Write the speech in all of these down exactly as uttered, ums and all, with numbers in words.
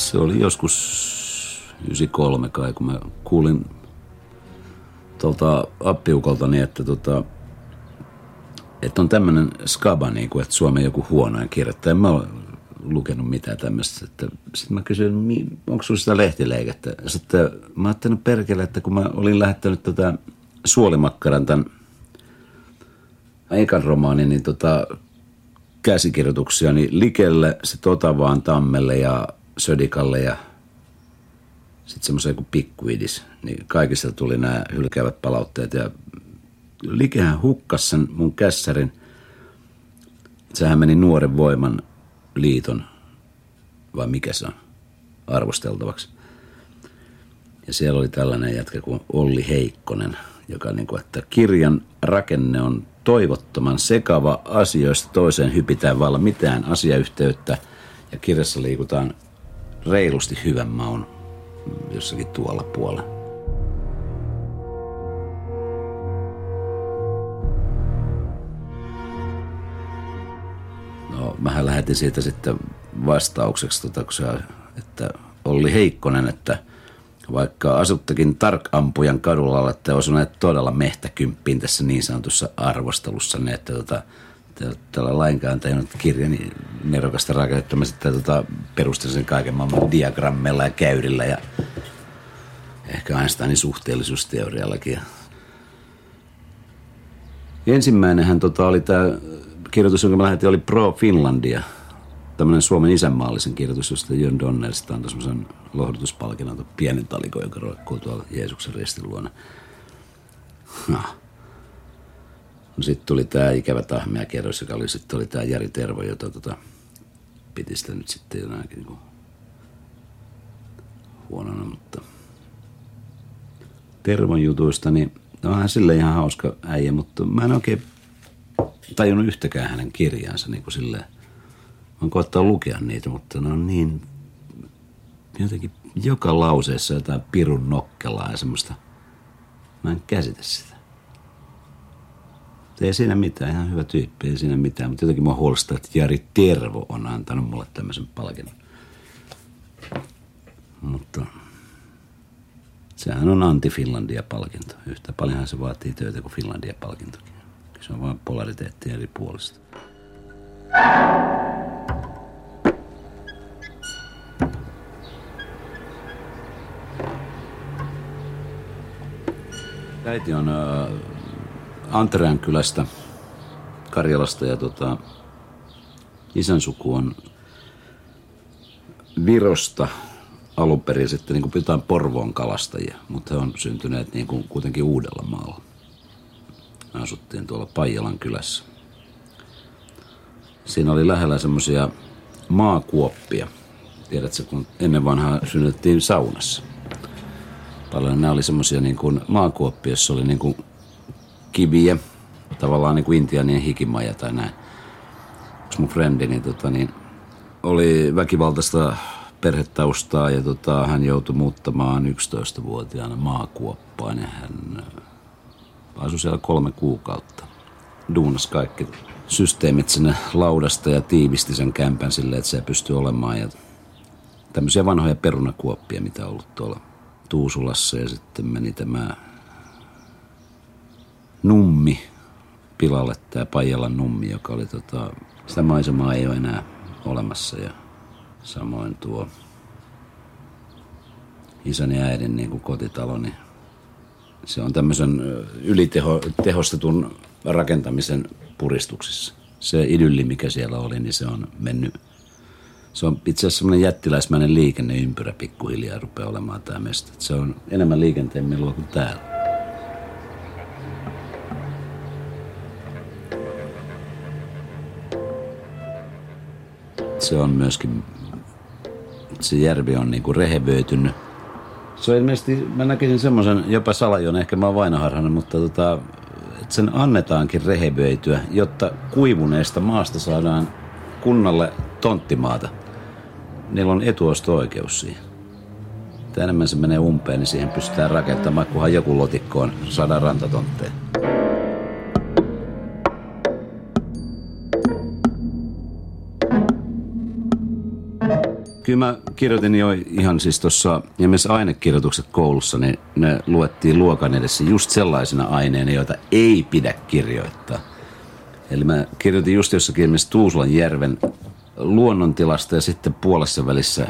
Se oli joskus yhdeksänkymmentäkolme kai, kun mä kuulin tuolta appiukolta niin, että tota, että on tämmöinen skaba, niin kuin, että Suomen joku huonoin kirjoittaja. En mä ole lukenut mitään tämmöistä. Sitten mä kysyin, onko sulla sitä lehtileikettä? Sitten mä ajattelin perkele, että kun mä olin lähettänyt tota Suolimakkaran tämän ekan romaanin, niin tota, käsikirjoituksia, niin Likelle, sitten Otavaan, Tammelle ja Södikalle ja sitten semmoisen kuin Pikkuidis. Niin kaikista tuli nämä hylkäävät palautteet ja Likehän hukkas sen mun kässärin. Sehän meni Nuoren Voiman liiton, vai mikä se on, arvosteltavaksi. Ja siellä oli tällainen jätkä kuin Olli Heikkonen, joka niin kuin, että kirjan rakenne on toivottoman sekava, asioista toiseen hypitään vailla mitään asiayhteyttä ja kirjassa liikutaan reilusti hyvän maun jossakin tuolla puolella. No, mähän lähetin siitä sitten vastaukseksi, että Olli Heikkonen, että vaikka asuttekin tarkampujan kadulla, olette osuneet todella mehtäkymppiin tässä niin sanotussa arvostelussanne, että tota, tällä lainkaan tehnyt kirjani nerokasta rakennetta. Mä sitten tota, perustin sen kaiken maailman diagrammeilla ja käyrillä ja ehkä Einsteinin suhteellisuusteoriallakin. Ensimmäinenhän tota, oli tämä kirjoitus, jonka mä lähetin, oli Pro Finlandia. Tämmöinen Suomen isänmaallisen kirjoitus, josta John Donner sitten antoi semmoisen lohdutuspalkinnon, tuon pienen talikon, joka roikkuu tuolla Jeesuksen ristin luona. No. No sitten tuli tämä Ikävä tahmea -kerros, joka oli sitten oli tämä Jari Tervo, jota tota, piti sitä nyt sitten jonakin niin kuin huonona, mutta Tervon jutuista, niin onhan sille ihan hauska äijä, mutta mä en oikein tajunnut yhtäkään hänen kirjaansa niin kuin silleen. Mä oon koettanut lukea niitä, mutta ne on niin jotenkin joka lauseessa jotain pirun nokkelaa ja semmoista. Mä en käsitä sitä. Ei siinä mitään, ihan hyvä tyyppi, ei siinä mitään. Mutta jotenkin mä huolestaa, että Jari Tervo on antanut mulle tämmöisen palkinnon. Mutta sehän on anti-Finlandia-palkinto. Yhtä paljonhan se vaatii töitä kuin Finlandia-palkintokin. Se on vain polariteettia eri puolesta. Äiti on äh, Anterään kylästä, Karjalasta, ja tota, isän suku on Virosta alun perin sitten niin kuin jotain Porvoon kalastajia, mutta he on syntyneet niin kuin kuitenkin Uudellamaalla. Me asuttiin tuolla Paijalan kylässä. Siinä oli lähellä semmoisia maakuoppia. Tiedätkö, kun ennen vanhaa synnyttiin saunassa. Paljon nämä oli semmoisia niin kuin maakuoppia, jossa oli niin kuin kiviä, tavallaan niin kuin intiaanien hikimaja tai näin. Mun frendini tota, niin, oli väkivaltaista perhetaustaa ja tota, hän joutui muuttamaan yksitoistavuotiaana maakuoppaan ja hän asui siellä kolme kuukautta. Duunas kaikki systeemit sinne laudasta ja tiivisti sen kämpän silleen, että se pystyi olemaan. Ja tämmöisiä vanhoja perunakuoppia, mitä on ollut tuolla Tuusulassa, ja sitten meni tämä nummi pilalle, tämä Paijalan nummi, joka oli tota, sitä maisemaa ei ole enää olemassa. Ja samoin tuo isän ja äidin niin kuin kotitalo, niin se on tämmöisen ylitehostetun rakentamisen puristuksissa. Se idylli, mikä siellä oli, niin se on mennyt. Se on itse asiassa semmoinen jättiläismäinen liikenneympyrä pikkuhiljaa rupeaa olemaan tämä mesta. Se on enemmän liikenteen melua kuin täällä. Se on myöskin, se järvi on niinku rehevöitynyt. Se on ilmeisesti, mä näkisin semmoisen jopa salajon, ehkä mä oon vainoharhainen, mutta tota, että sen annetaankin rehevöityä, jotta kuivuneesta maasta saadaan kunnalle tonttimaata. Niillä on etuosto-oikeus siihen. Mitä enemmän se menee umpeen, niin siihen pystytään rakentamaan, kunhan joku lotikkoon saadaan rantatontteja. Kyllä mä kirjoitin jo ihan siis tuossa, ja myös ainekirjoitukset koulussa, niin ne luettiin luokan edessä just sellaisina aineina, joita ei pidä kirjoittaa. Eli mä kirjoitin just jossakin esimerkiksi Tuusulanjärven luonnontilasta ja sitten puolessa välissä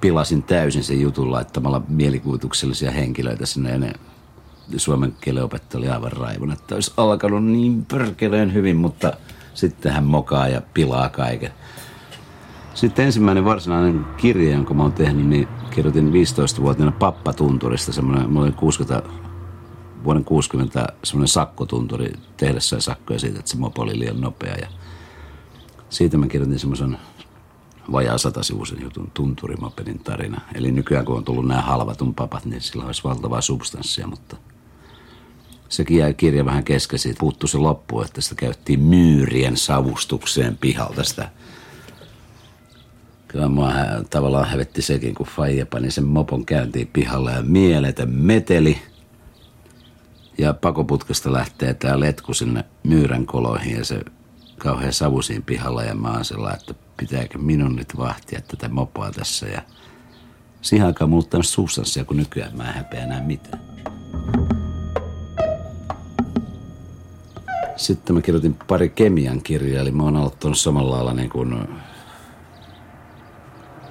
pilasin täysin sen jutun laittamalla mielikuvituksellisia henkilöitä sinne ja ne suomen kielen opettaja oli aivan raivon, että olisi alkanut niin pörkeleen hyvin, mutta sitten hän mokaa ja pilaa kaiken. Sitten ensimmäinen varsinainen kirje, jonka mä oon tehnyt, niin kirjoitin viisitoistavuotiaana Pappatunturista. Semmoinen, mulla oli kuusikymmentä, vuoden kuusikymmentä semmoinen sakkotunturi, tehdä sai sakkoja siitä, että se mopo oli liian nopea. Ja siitä mä kirjoitin semmoisen vajaa satasivuisen jutun Tunturimopedin tarina. Eli nykyään kun on tullut nämä halvatun papat, niin sillä olisi valtavaa substanssia, mutta sekin jäi kirja vähän kesken. Siitä puuttui se loppu, että sitä käyttiin myyrien savustukseen pihalta sitä. Kyllä mua tavallaan hävetti sekin, kun faija pani sen mopon käyntiin pihalla ja mieletön meteli. Ja pakoputkesta lähtee tää letku sinne myyrän koloihin ja se kauhean savu siinä pihalla ja mä oon sellainen, että pitääkö minun nyt vahtia tätä mopoa tässä. Ja siihen aikaan mulla on tämmöistä substanssia, kun nykyään mä en häpeä enää mitään. Sitten mä kirjoitin pari kemian kirjaa, eli mä oon aloittanut samalla lailla niin kuin...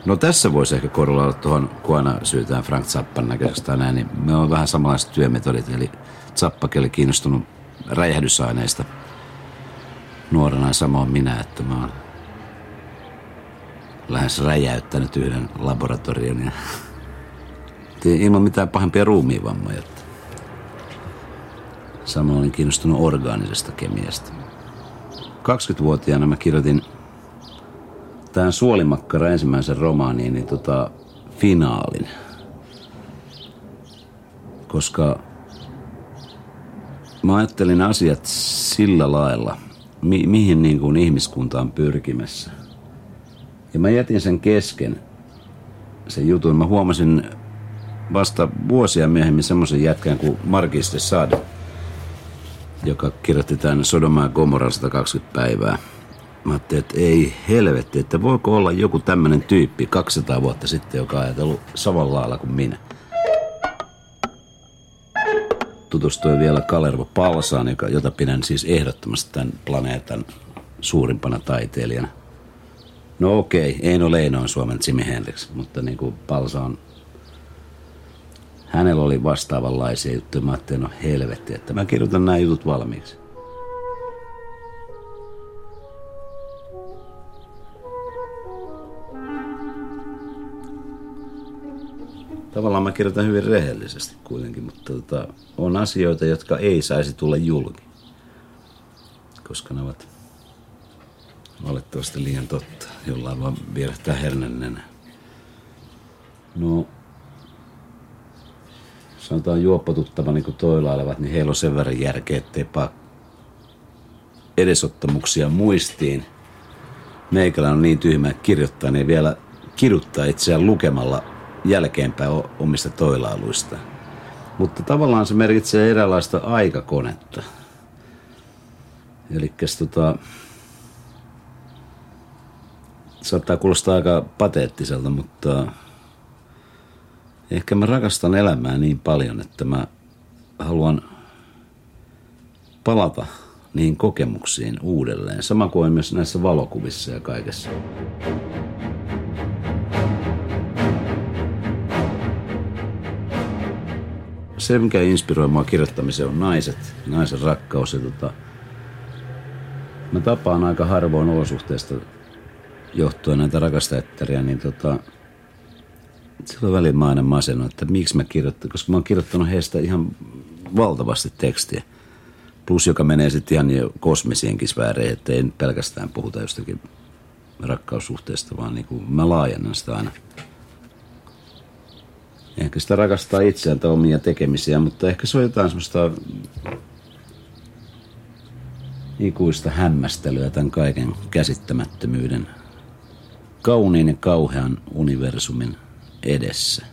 No tässä voisi ehkä korrella tuohon, kun aina syytään Frank Zappan näköisestä näin, niin me on vähän samanlaiset työmetodit. Eli Zappakin oli kiinnostunut räjähdysaineista nuorena samoin minä, että mä oon lähes räjäyttänyt yhden laboratorion ja ilman mitään pahempia ruumiinvammoja. Samoin olin kiinnostunut orgaanisesta kemiasta. kaksikymmentävuotiaana mä kirjoitin tämän Suolimakkara ensimmäisen romaaniin niin tota, finaalin, koska mä ajattelin asiat sillä lailla, mi- mihin niin kuin ihmiskunta on pyrkimässä. Ja mä jätin sen kesken, sen jutun. Mä huomasin vasta vuosia myöhemmin semmoisen jätkän kuin Markiste Saad, joka kirjoitti tämän Sodomaa ja Gomoran sata kaksikymmentä päivää. Mä ajattelin, että ei helvetti, että voiko olla joku tämmöinen tyyppi kaksisataa vuotta sitten, joka on ajatellut samalla lailla kuin minä. Tutustuin vielä Kalervo Palsaan, jota pidän siis ehdottomasti tämän planeetan suurimpana taiteilijana. No okei, Eino Leino on Suomen Jimi Hendrix, mutta niin kuin Palsa on... Hänellä oli vastaavanlaisia juttuja. Mä ajattelin, no helvetti, että mä kirjoitan nämä jutut valmiiksi. Tavallaan mä kirjoitan hyvin rehellisesti kuitenkin, mutta tota, on asioita, jotka ei saisi tulla julki, koska ne ovat valitettavasti liian totta, jollain vaan vierähtää hernän nenää. No, sanotaan juoppotuttava niin kuin toilailevat, niin heillä on sen verran järkeä, ettei paa edesottamuksia muistiin. Meikälä on niin tyhmää kirjoittaa, niin vielä kiduttaa itseään lukemalla jälkeenpäin omista toilailuista. Mutta tavallaan se merkitsee eräänlaista aikakonetta. Elikkäs tota... Saattaa kuulostaa aika pateettiselta, mutta... Ehkä mä rakastan elämää niin paljon, että mä haluan palata niihin kokemuksiin uudelleen. Sama kuin myös näissä valokuvissa ja kaikessa. Se, mikä inspiroi mua kirjoittamiseen, on naiset, naisen rakkaus. Ja tota, mä tapaan aika harvoin olosuhteista johtuen näitä rakastajattaria, niin tota, silloin välillä mä aina masennon, että miksi mä kirjoitan, koska mä oon kirjoittanut heistä ihan valtavasti tekstiä. Plus, joka menee sitten ihan jo kosmisiinkin sfääreihin, että ei pelkästään puhuta jostakin rakkaussuhteesta, vaan niin kuin mä laajennan sitä aina. Ehkä sitä rakastaa itseään tai omia tekemisiä, mutta ehkä se on jotain semmoista ikuista hämmästelyä tämän kaiken käsittämättömyyden kauniin ja kauhean universumin edessä.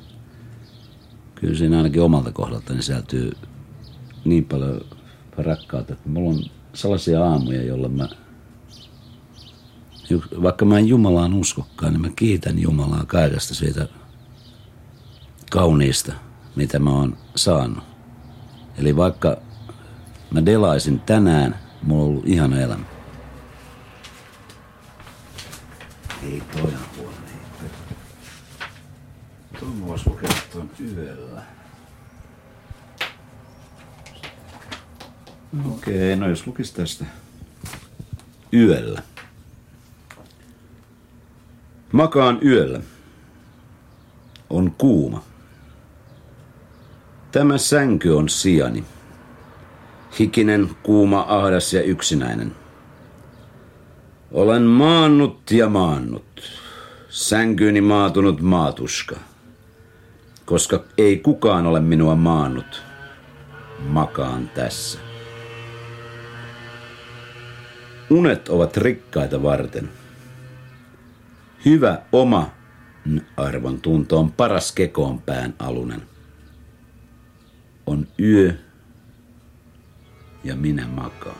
Kyllä siinä ainakin omalta kohdaltani sisältyy niin paljon rakkautta, että mulla on sellaisia aamuja, joilla mä vaikka mä en Jumalaan uskokaan, niin mä kiitän Jumalaa kaikesta siitä kauniista, mitä mä oon saanut. Eli vaikka mä delaisin tänään, mulla on ollut ihana elämä. Ei toi on huono. Tuon voisi lukea tuon yöllä. Okei, no jos lukisi tästä yöllä. Makaan yöllä. On kuuma. Tämä sänky on sijani. Hikinen, kuuma, ahdas ja yksinäinen. Olen maannut ja maannut. Sänkyyni maatunut maatuska. Koska ei kukaan ole minua maannut. Makaan tässä. Unet ovat rikkaita varten. Hyvä oma arvon tunto on paras kekoonpään alunen. On yö ja minä makaan.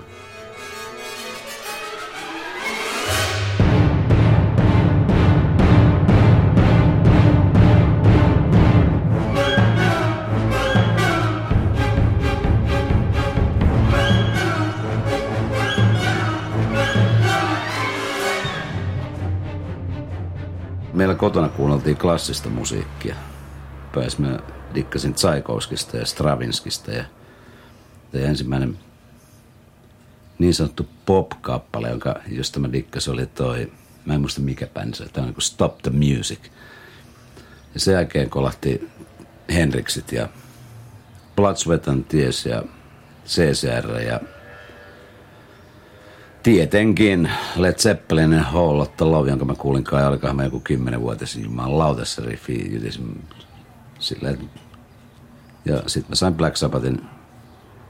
Meillä kotona kuunneltiin klassista musiikkia. Pääs mä dikkasin Tsaikovskista ja Stravinskista. Ja, ja ensimmäinen niin sanottu pop-kappale, jonka, josta mä dikkasin, oli toi, mä en muista mikä bändi se, tämä on niin kuin Stop the Music. Ja sen jälkeen kolahti Henriksit ja Platsvetan ties ja C C R ja tietenkin Led Zeppelin Whole Lotta Love, jonka mä kuulin kai alkaa mä joku kymmenvuotias jumalautassa riffi jytisin silleen. Ja sit mä sain Black Sabbathin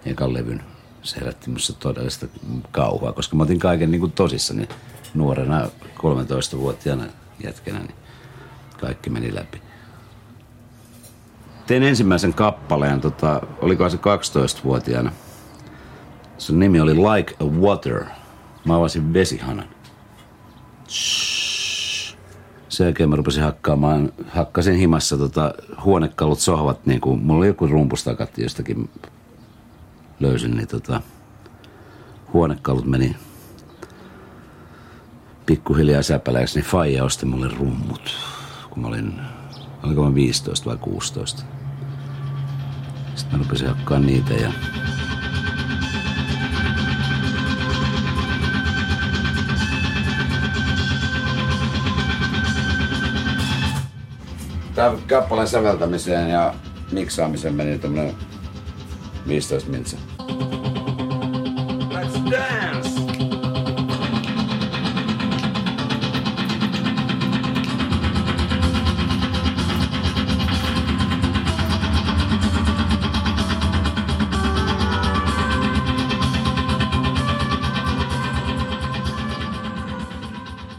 ekan levyn. Se herätti musta todellista kauhua, koska mä otin kaiken niin kuin tosissani nuorena kolmetoistavuotiaana jätkenä, niin kaikki meni läpi. Tein ensimmäisen kappaleen, tota, olikohan se kaksitoistavuotiaana. Sen nimi oli Like a Water. Mä avasin vesihanan. Shhh. Sen jälkeen mä rupesin hakkaamaan, hakkasin himassa tota, huonekalut, sohvat. Niin kun, mulla oli joku rumpustakat jostakin löysin, niin tota, huonekalut meni pikkuhiljaa säpäläksi. Niin faija osti mulle rummut, kun mä olin, oliko mä viisitoista vai kuusitoista. Sitten mä rupesin hakkaamaan niitä ja kappaleen säveltämiseen ja miksaamiseen meni tämmönen viisitoista minuuttia. Let's dance!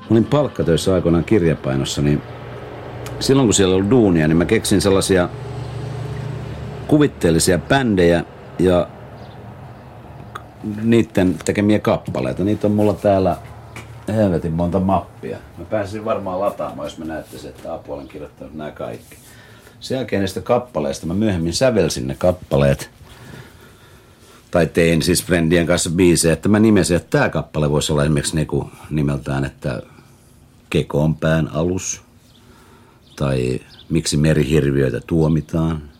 Olin palkkatöissä aikoinaan kirjapainossa, niin silloin kun siellä oli duunia, niin mä keksin sellaisia kuvitteellisia bändejä ja niiden tekemiä kappaleita. Niitä on mulla täällä helvetin monta mappia. Mä pääsin varmaan lataamaan, jos mä näyttäisin, että apua olen kirjoittanut nämä kaikki. Sen jälkeen niistä kappaleista mä myöhemmin sävelsin ne kappaleet. Tai tein siis friendien kanssa biisejä, että mä nimesin, että tää kappale voisi olla esimerkiksi niinku nimeltään, että Kekoonpään alus. Tai miksi merihirviöitä tuomitaan.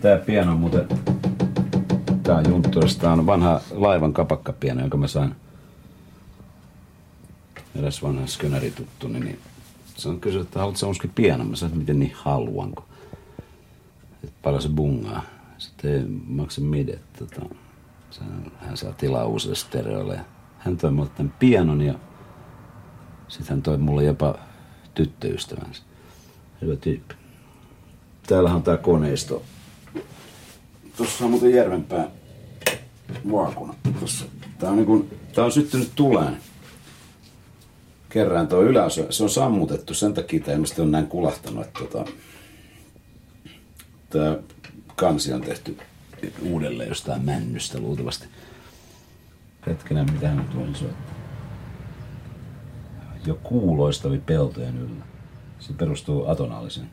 Tää pieno on muuten tää junttuista on vanha laivan kapakkapieno, jonka mä sain eräs vanha skönärituttuni, niin se on kysynyt, että haluatko sä uskin pieno? Mä sanoin, miten niin haluanko. Että paljon se bungaa. Sitten ei maksa midet. Tota. Hän saa tilaa uusille stereoille. Hän toi mulle tämän pianon ja sit hän toi mulle jopa tyttöystävänsä. Hyvä tyyppi. Täällähän on tää koneisto. Tuossa on muuten Järvenpään vaakuna. Tossa. Tää on, niin kun, tää on syttynyt tuleen. Kerran tuo yläosa, se on sammutettu, sen takia tämä ilmeisesti on näin kulahtanut, että tota, tämä kansi on tehty uudelleen jostain männystä luultavasti. Hetkinen, mitähän nyt voin soittaa? Jo kuuloistavi peltojen yllä. Se perustuu atonaaliseen.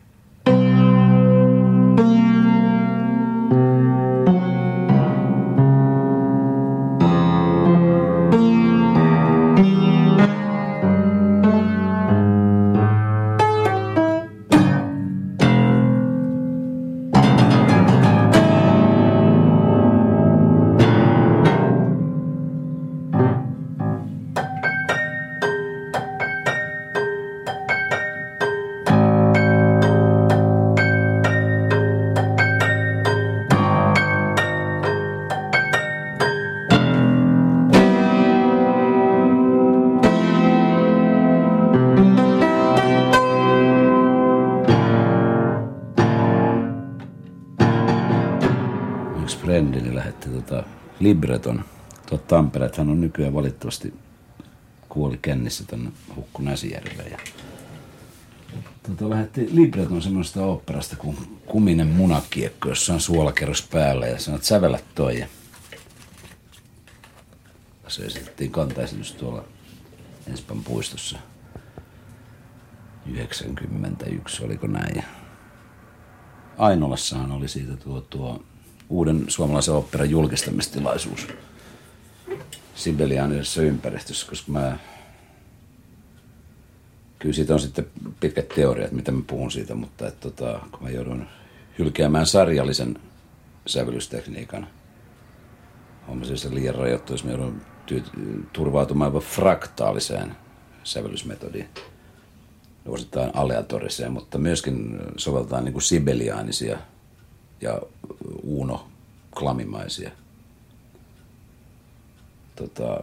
Libreton tuolta Tampereelta, hän on nykyään valitettavasti kuoli kännissä tänne Hukku Näsijärveen. Ja tuota, lähetti libreton semmoista oopperasta kuin Kuminen munakiekko, jossa on suolakerros päällä ja sanoi, että sävellä toi. Ja se esitettiin kantaesitys tuolla Enspan puistossa yhdeksänkymmentäyksi, oliko näin. Ja Ainolassahan oli siitä tuo tuo... uuden suomalaisen oopperan julkistamistilaisuus sibelianisessa ympäristössä, koska mä... Kyllä siitä on sitten pitkät teoriat, mitä mä puhun siitä, mutta että tota, kun mä joudun hylkäämään sarjallisen sävellystekniikan, hommasin se liian rajoittu, jos mä joudun tyy- turvautumaan fraktaaliseen sävellysmetodiin, osittain aleatoriseen, mutta myöskin soveltaan niin kuin sibelianisia ja uuno-klamimaisia tota,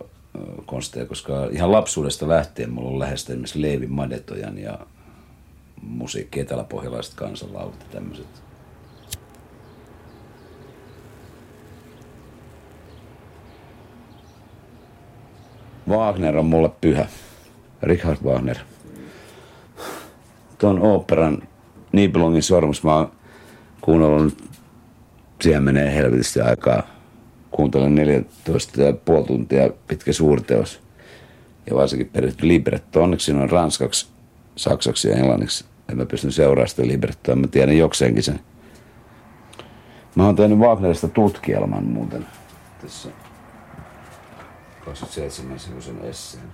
konsteja, koska ihan lapsuudesta lähtien mulla on lähestä esimerkiksi Leevi Madetojan ja musiikki, eteläpohjalaiset kansanlaulut ja tämmöiset. Wagner on mulle pyhä. Richard Wagner. Tuon oopperan Nibelungin sormus mä oon kuunnellut. Siihen menee helvetisti aikaa. Kuuntelen neljätoista pilkku viisi tuntia pitkä suurteos. Ja varsinkin perehty libretto. Onneksi siinä on ranskaksi, saksaksi ja englanniksi. En mä pysty seuraamaan sitä librettoa. Mä tiedän jokseenkin sen. Mä oon tehnyt Wagnerista tutkielman muuten. Tässä kaksikymmentäseitsemän sivuisen esseen.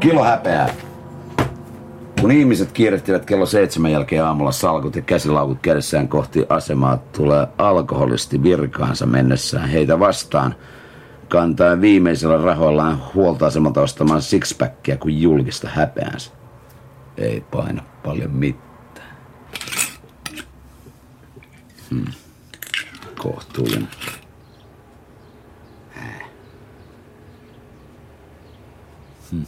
Kilo häpeää. Kun ihmiset kiirehtivät kello seitsemän jälkeen aamulla salkut ja käsilaukut kädessään kohti asemaa, tulee alkoholisti virkaansa mennessään heitä vastaan, kantaa viimeisellä rahoillaan huoltoasemalta ostamaan sixpackia kuin julkista häpeänsä. Ei paina paljon mitään. Hmm. Kohtuullinen. Hmm.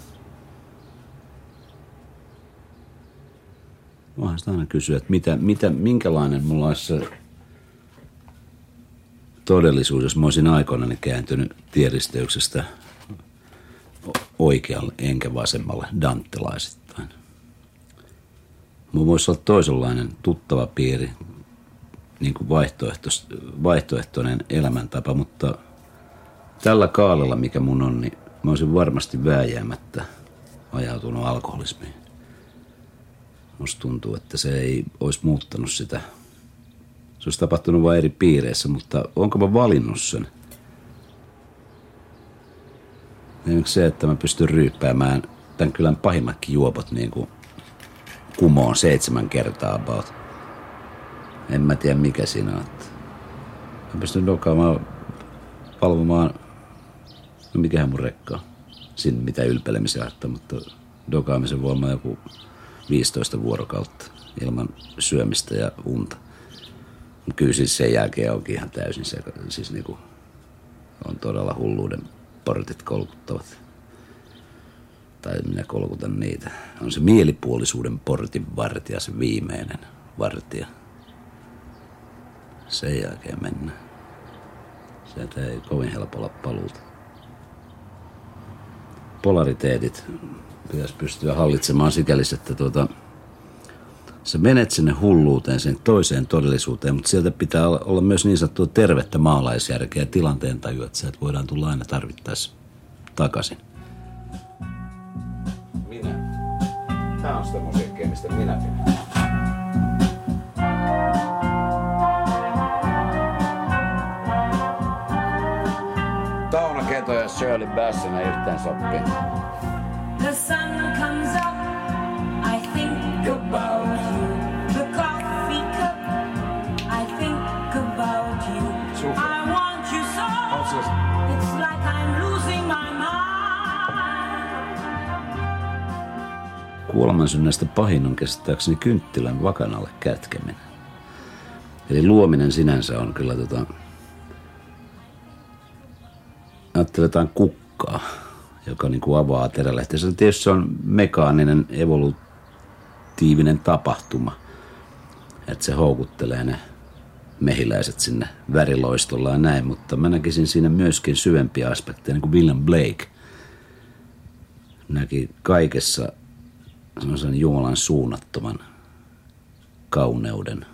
Voihan sitä aina kysyä, että mitä, mitä, minkälainen mulla olisi se todellisuus, jos mä olisin aikoinaan kääntynyt tieristeyksestä oikealle enkä vasemmalle danttilaisittain. Mulla voisi olla toisenlainen tuttava piiri, niin kuin vaihtoehto, vaihtoehtoinen elämäntapa, mutta tällä kaalella, mikä mun on, niin mä olisin varmasti vääjäämättä ajautunut alkoholismiin. Musta tuntuu, että se ei olisi muuttanut sitä. Se olisi tapahtunut vain eri piireissä, mutta onko mä valinnut sen? Esimerkiksi se, että mä pystyn ryyppäämään tämän kylän pahimmatkin juopot niin kuin kumoon seitsemän kertaa about. En mä tiedä mikä siinä on. Mä pystyn dokaamaan, valvomaan, no mikähän mun rekka on. Siinä mitä ylpelemisiä, mutta dokaamisen voi olla joku viisitoista vuorokautta ilman syömistä ja unta. Kyllä siis sen jälkeen onkin ihan täysin se, siis niinku on todella hulluuden portit kolkuttavat. Tai minä kolkutan niitä. On se mielipuolisuuden portin vartija, se viimeinen vartija. Sen jälkeen mennään. Sieltä ei kovin helpolla paluuta. Polariteetit pitäisi pystyä hallitsemaan sikäli, että tuota, sä menet sinne hulluuteen, sen toiseen todellisuuteen, mutta sieltä pitää olla myös niin sanottua tervettä maalaisjärkeä tilanteen tajua, että sieltä voidaan tulla aina tarvittaessa takaisin. Minä. Tämä on sitä musiikkia, mistä minä pidän. Tauno Keto ja Shirley Bassena yhteen sopii. The sun comes up, I think about you. The coffee cup, I think about you. I want you so, it's like I'm losing my mind. Kuolemansynnästä pahin on käsittääkseni kynttilän vakanalle kätkeminen. Eli luominen sinänsä on kyllä tota... Ajatteletaan kukkaa, joka niin kuin avaa terälähteensä. Tietysti se on mekaaninen, evolutiivinen tapahtuma, että se houkuttelee ne mehiläiset sinne väriloistolla ja näin, mutta mä näkisin siinä myöskin syvempiä aspekteja, niin kuin William Blake näki kaikessa semmoisen Jumalan suunnattoman kauneuden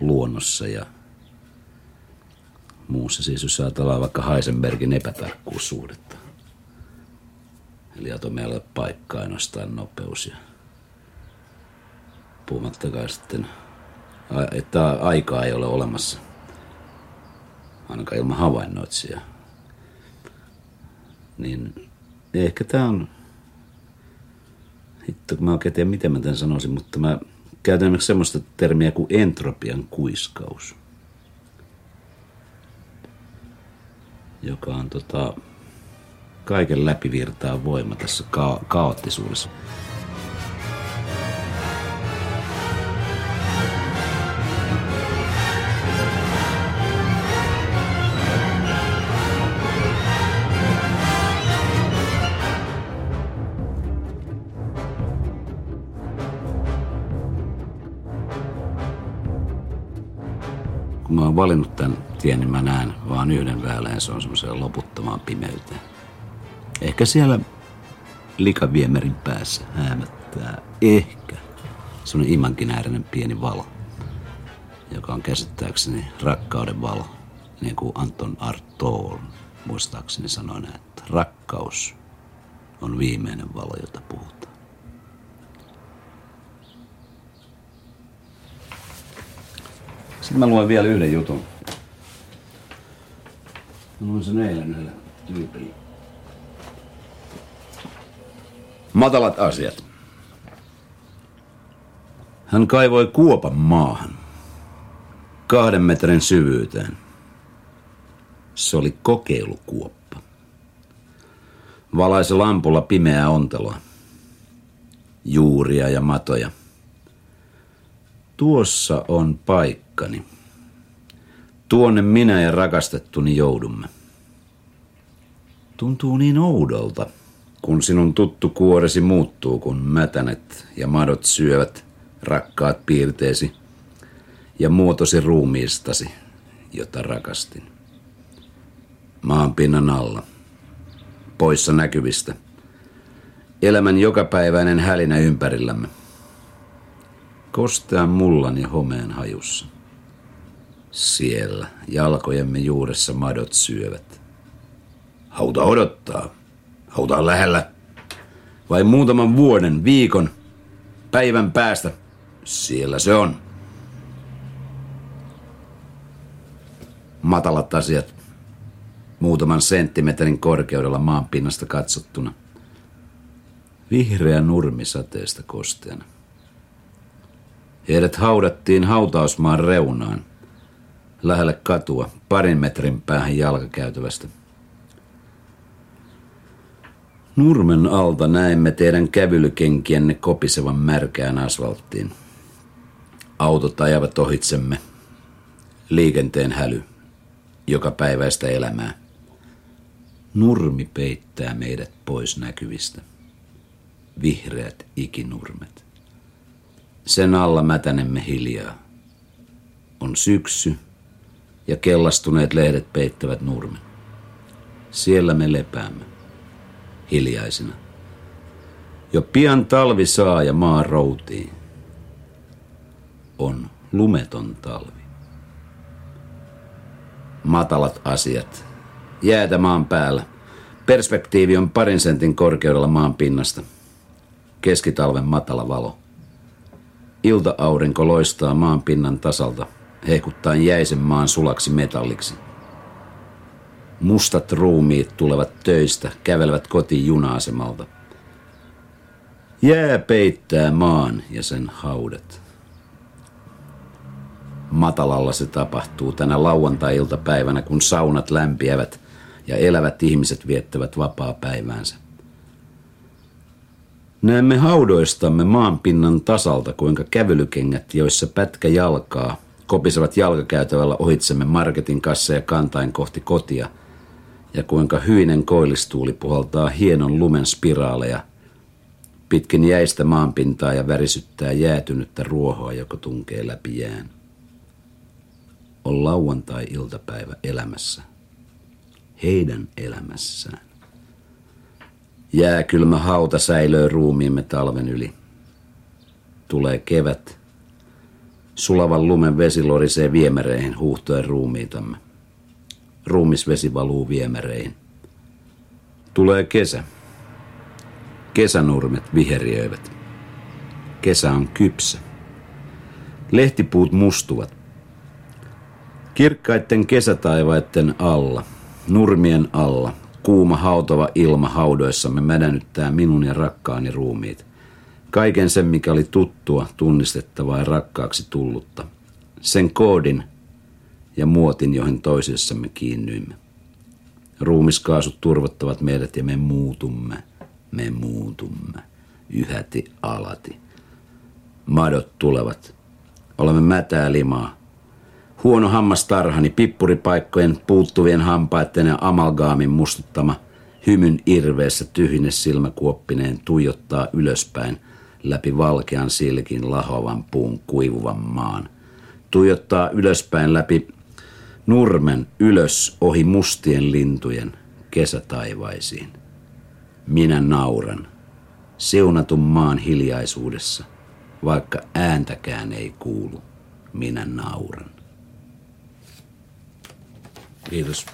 luonnossa ja muussa, siis jos ajatellaan vaikka Heisenbergin epätarkkuussuhdetta. Eli atomeilla paikka ainoastaan nopeus. Ja puhumattakaan sitten, että aikaa ei ole olemassa, ainakaan ilman havainnoitsijaa. Niin ehkä tää on, hitto kun mä oikein tiedän miten mä tämän sanoisin, mutta mä käytän esimerkiksi semmoista termiä kuin entropian kuiskaus. Joka on tota, kaiken läpivirtaan voima tässä ka- kaoottisuudessa. Kun mä oon valinnut tämän tien, niin mä näen vaan yhden väylän, se on semmoiseen loputtomaan pimeyteen. Ehkä siellä likaviemerin päässä häämöttää ehkä semmoinen imaginäärinen pieni valo, joka on käsittääkseni rakkauden valo. Niin kuin Anton Artaud muistaakseni sanoi näin, että rakkaus on viimeinen valo, jota puhutaan. Sitten mä luen vielä yhden jutun. Mä luen sen eilen yhdellä tyypillä. Matalat asiat. Hän kaivoi kuopan maahan. Kahden metrin syvyyteen. Se oli kokeilukuoppa. Valaisi lampulla pimeää onteloa. Juuria ja matoja. Tuossa on paikkani. Tuonne minä ja rakastettuni joudumme. Tuntuu niin oudolta, kun sinun tuttu kuoresi muuttuu, kun mätänet ja madot syövät rakkaat piirteesi ja muotosi ruumiistasi, jota rakastin. Maan pinnan alla, poissa näkyvistä, elämän jokapäiväinen hälinä ympärillämme. Kostean mullan ja homeen hajussa. Siellä jalkojemme juuressa madot syövät. Hauta odottaa. Hauta on lähellä. Vai muutaman vuoden, viikon, päivän päästä. Siellä se on. Matalat asiat. Muutaman senttimetrin korkeudella maanpinnasta katsottuna. Vihreä nurmi sateesta kosteana. Heidät haudattiin hautausmaan reunaan, lähelle katua, parin metrin päähän jalkakäytävästä. Nurmen alta näimme teidän kävelykenkienne kopisevan märkään asfalttiin. Autot ajavat ohitsemme. Liikenteen häly. Joka päiväistä elämää. Nurmi peittää meidät pois näkyvistä. Vihreät ikinurmet. Sen alla mätänemme hiljaa. On syksy ja kellastuneet lehdet peittävät nurmen. Siellä me lepäämme. Hiljaisina. Jo pian talvi saa ja maa routii. On lumeton talvi. Matalat asiat. Jäätä maan päällä. Perspektiivi on parin sentin korkeudella maan pinnasta. Keskitalven matala valo. Ilta-aurinko loistaa maan pinnan tasalta, heikuttaen jäisen maan sulaksi metalliksi. Mustat ruumiit tulevat töistä, kävelevät kotiin juna-asemalta. Jää peittää maan ja sen haudat. Matalalla se tapahtuu tänä lauantai-iltapäivänä, kun saunat lämpiävät ja elävät ihmiset viettävät vapaa-päiväänsä. Näemme haudoistamme maanpinnan tasalta, kuinka kävelykengät, joissa pätkä jalkaa, kopisevat jalkakäytävällä ohitsemme marketin kasseja kantain kohti kotia, ja kuinka hyinen koillistuuli puhaltaa hienon lumen spiraaleja pitkin jäistä maanpintaa ja värisyttää jäätynyttä ruohoa, joka tunkee läpi jään. On lauantai-iltapäivä elämässä, heidän elämässään. Jääkylmä hauta säilöi ruumiimme talven yli. Tulee kevät. Sulavan lumen vesi lorisee viemäreihin huuhtoen ruumiitamme. Ruumisvesi valuu viemäreihin. Tulee kesä. Kesänurmet viheriöivät. Kesä on kypsä. Lehtipuut mustuvat. Kirkkaitten kesätaivaitten alla, nurmien alla, kuuma hautava ilma haudoissamme mädännyttää minun ja rakkaani ruumiit. Kaiken sen, mikä oli tuttua, tunnistettavaa ja rakkaaksi tullutta. Sen koodin ja muotin, johon toisessamme kiinnyimme. Ruumiskaasut turvottavat meidät ja me muutumme, me muutumme, yhäti alati. Madot tulevat. Olemme mätää limaa. Huono hammastarhani, pippuripaikkojen, puuttuvien hampaitten ja amalgaamin mustuttama, hymyn irveessä tyhjine silmäkuoppineen tuijottaa ylöspäin läpi valkean silkin lahoavan puun kuivuvan maan. Tuijottaa ylöspäin läpi nurmen ylös ohi mustien lintujen kesätaivaisiin. Minä nauran, siunatun maan hiljaisuudessa, vaikka ääntäkään ei kuulu, minä nauran. Kiitos.